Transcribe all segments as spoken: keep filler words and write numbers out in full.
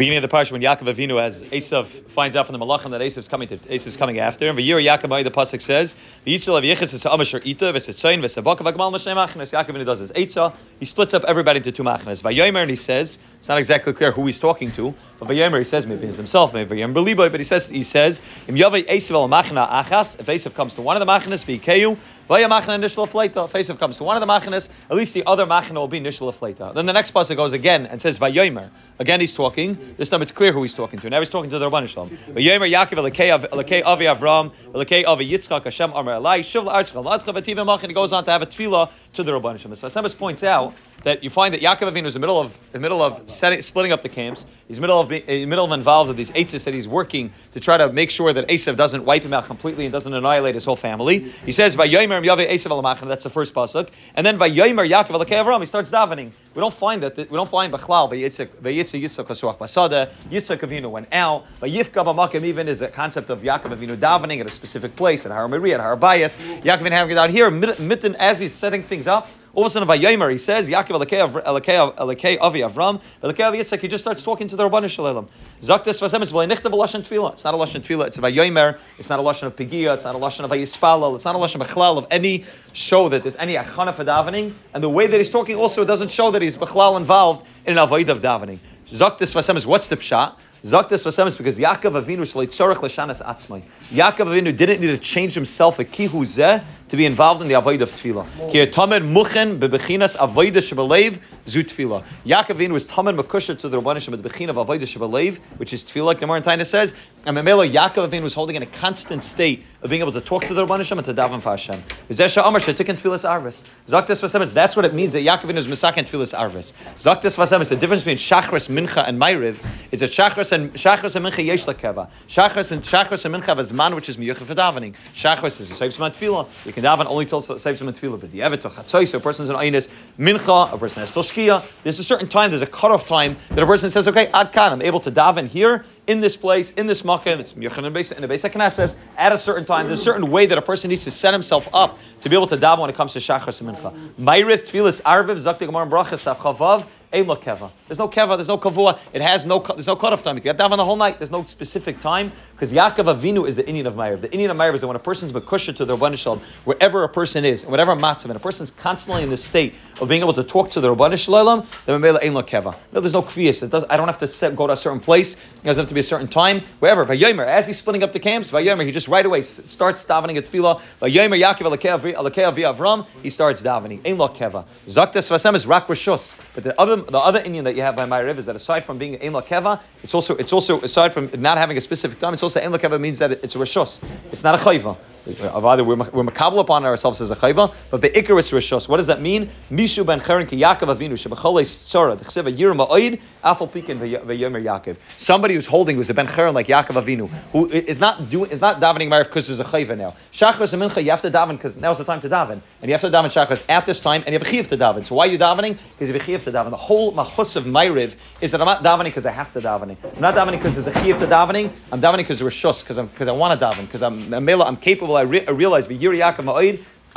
beginning of the parsha when Yaakov Avinu, as Eisav finds out from the Malachim that Esav's coming to Esav's coming after him. V'yira Yaakov, the pasuk says, "V'yitzal v'yichitz es ha'amasher ita v'setzayin v'sabaka v'gamal mashnei machnes." Yaakov Avinu does this etzah. He splits up everybody into two machnes. V'yoymer, and he says, it's not exactly clear who he's talking to, but V'yoymer, he says, maybe it's himself, maybe V'yoymer beliboy, but he says, he says, "Im yavei Eisav al machna achas." If Eisav comes to one of the machnes, be keu. V'ya machna nishla flaita. If Eisav comes to one of the machnes, at least the other machna will be nishla flaita. Then the next pasuk goes again and says, "V'yoymer." Again, he's talking. This time it's clear who he's talking to. Now he's talking to the Rabban Shlom. V'yoymer Yaakov elakei avi Avram elakei avi Yitzchak Hashem Armar Elai shiv la'artzcha la'adcha v'tivim machin. He goes on to have a tfila to the Rabbanishim. So Hashem points out that you find that Yaakov Avinu is in the middle of the middle of setting, splitting up the camps. He's in the middle of being, in the middle of involved with these eitzes that he's working to try to make sure that Eisav doesn't wipe him out completely and doesn't annihilate his whole family. He says V'yoymer Yavei Eisav al-Machna. That's the first pasuk, and then V'yoymer Yaakov Alakei Avram. He starts davening. We don't find that. We don't find B'chlal V'yitzak V'yitzak Yitzchak Kasuach Basada. Yitzchak Avinu went out. V'yifka B'makim even is a concept of Yaakov Avinu davening at a specific place at Har Miri at Har Bayis. Yaakov Avinu having it out here mitten as he's setting things up. All of a sudden, V'yoymer, he says, Yaakov Elakei Elakei Avi Avram, Elakei Avi Yitzchak. He just starts talking to the Ribbono Shel Olam. Zach des Vasemis, V'lei nichtav Lashan Tfila. It's not a Lashan Tfila, it's a V'yoymer. It's not a Lashan of Pigia, it's not a Lashan of Vayispalel, it's not a Lashan of B'chlal, of any show that there's any achana for davening. And the way that he's talking also doesn't show that he's B'chlal involved in an avodah of davening. Zach des Vasemis, what's the pshat? Zach des Vasemis, because Yaakov Avinu shalei tzorech Lashanas Atzmai. Yaakov Avinu didn't need to change himself a kihu zeh to be involved in the avodah of tefila. Yaakov Avinu was tamed makusha to the Rabbanishim at the bechinah of avodah shebelev, which is tefila, like the Gemara in Taina says. And Memelo Yaakov Avinu was holding in a constant state of being able to talk to the Rabbanishim and to daven for Hashem. Zach des Vasemis. That's what it means that Yaakov Avinu is misak and tefillas Arvis. Zach des Vasemis. The difference between Shacharis, Mincha, and Maariv is that Shacharis and Shacharis and Mincha yesh lakeva. Shacharis and Shacharis and Mincha have a zman which is miyuchah for davening. Shacharis is a Seifzmat tefila. You can daven only till Seifzmat tefila. But the evet or chatzos, a person's an aynis Mincha, a person has toshkia. There's a certain time. There's a cutoff time that a person says, okay, ad kan, I'm able to daven here in this place, in this makom. It's miyuchah in the Beis HaKnesses at a certain time. There's a certain way that a person needs to set himself up to be able to daven when it comes to Shacharis and Mincha. Ma'ariv, Tfilas, Arviv, Zakti Gemara and Brachas, Tav Chavav, Ein Lo Keva. There's no Keva, there's no Kavua. It has no, there's no cutoff time. You can daven the whole night. There's no specific time because Yaakov Avinu is the Indian of Ma'ariv. The Indian of Ma'ariv is that when a person's Makusha to the Rabban Shlom, wherever a person is, and whatever matzav, and a person's constantly in the state of being able to talk to the Rabban Shlom, then Ma'ariv Ein Lo Keva. No, there's no Kviyas. It does. I don't have to set, go to a certain place. It doesn't have to be a certain time. Wherever. V'yoymer, as he's splitting up the camps, V'yoymer, he just right away starts davening at Tfila. V'yoymer Yaakov Elakei Elakei Avi Avram, he starts davening. Ein Lo Keva. Zach des Vasemis is rak rishus. But the other the other Indian that you have by Ma'ariv is that aside from being ein Lo Keva, it's also it's also aside from not having a specific time, it's also ein Lo Keva means that it's a rishus. It's not a chayva. Of either we're we're makabel upon ourselves as a chayva, but the ikar is rishus. What does that mean? Mishu ben cheren ki Yaakov Avinu shebacholei tzara dechsev yirim ha'oid afal pikin v'yomer Yaakov. Somebody who's holding who's a ben cheren like Yaakov Avinu who is not doing is not davening Ma'ariv because there's a chayva now. Shacharis and Mincha you have to daven because now's the time to daven, and you have to daven Shacharis at this time, and you have a chiyuv to daven. So why are you davening? Because you have a chiyuv to daven. The whole machus of Ma'ariv is that I'm not davening because I have to davening. I'm not davening because there's a chiyuv to davening. I'm davening because rishus because I'm because I want to daven because I'm I'm, I'm capable. I, re- I realize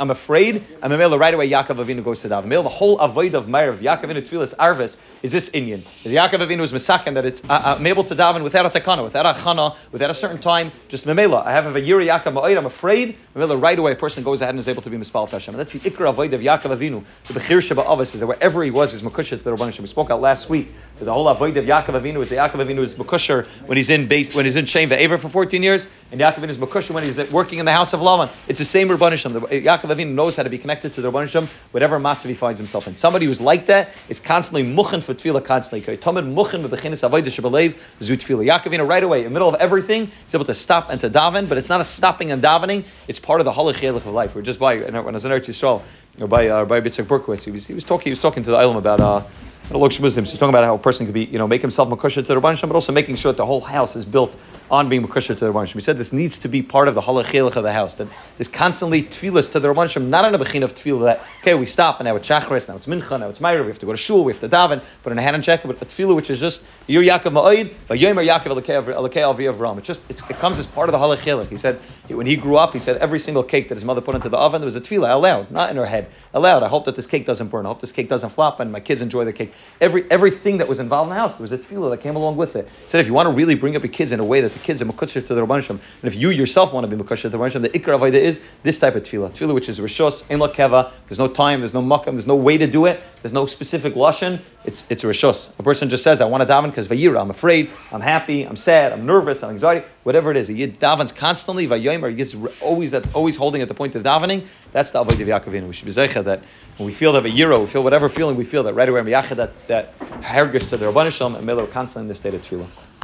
I'm afraid. I'm a male right away. Yaakov Avinu goes to daven. The whole avoid of Ma'ariv, Yaakov Avinu Tfilas Arvis is this Indian. Yaakov Avinu is misaken that it's uh, I'm able to daven without a takana, without a chana, without a certain time. Just memela. I have a yiri Yaakov Ma'id. I'm afraid. Memela right away. A person goes ahead and is able to be mispal Hashem. And that's the ikra avoid of Yaakov Avinu. The bechir sheba avos is that wherever he was, his makusha to the Rabbanishim. We spoke out last week that the whole avoid of Yaakov Avinu is the Yaakov Avinu is makusher when he's in base when he's in Shein Ve'Aver for fourteen years, and Yaakov Avinu is makusher when he's working in the house of Lavan. It's the same Rabbanishim. Yaakov Avinu knows how to be connected to the Rabban Shlom, whatever matzav he finds himself in. Somebody who's like that is constantly muchen for tefila, constantly. Tomen muchen with the chinas avodah shebelev zu tefila. Yaakov Avinu right away, in the middle of everything, is able to stop and to daven, but it's not a stopping and davening. It's part of the halach yelech of life. We're just by when I was in Eretz Yisrael, or by uh, by Yitzchak Berkowitz, he was he was talking he was talking to the Eilam about. Uh, He's talking about how a person could be, you know, make himself makusha to the Rabban Shlom, but also making sure that the whole house is built on being makusha to the Rabban Shlom. He said this needs to be part of the halachilach of the house. That there's constantly tefillas to the Rabban Shlom, not in a bechin of tefillah that okay, we stop and now it's shacharis, now it's mincha, now it's ma'ariv. We have to go to shul, we have to daven, but in a hand and check, but a tefillah which is just your Yaakov Ma'id, v'yoymer Yaakov Elakei Avi Avram. It just it's, it comes as part of the halachilach. He said when he grew up, he said every single cake that his mother put into the oven there was a tefillah aloud, not in her head, aloud. I hope that this cake doesn't burn. I hope this cake doesn't flop, and my kids enjoy the cake. every everything that was involved in the house, there was a tefila that came along with it. He said, if you want to really bring up your kids in a way that the kids are Makusha to the Rabbanishim, and if you yourself want to be Makusha to the Rabbanishim, the Ikar Avodah is this type of tefila. Tefila which is Rishos, Ein Lo Keva, there's no time, there's no makam, there's no way to do it, there's no specific Lashan, it's it's a Rishos. A person just says, I want to daven because Vayira, I'm afraid, I'm happy, I'm sad, I'm nervous, I'm anxiety, whatever it is. He davens constantly, V'yoymer, he gets always, at, always holding at the point of davening. That's the Avodah of Yaakov Avinu. We should be zeicha that when we feel that Vayira, we feel whatever feeling we feel that right away, that that hergish to the Rabban Shlom, and Miller constantly in the state of tefila.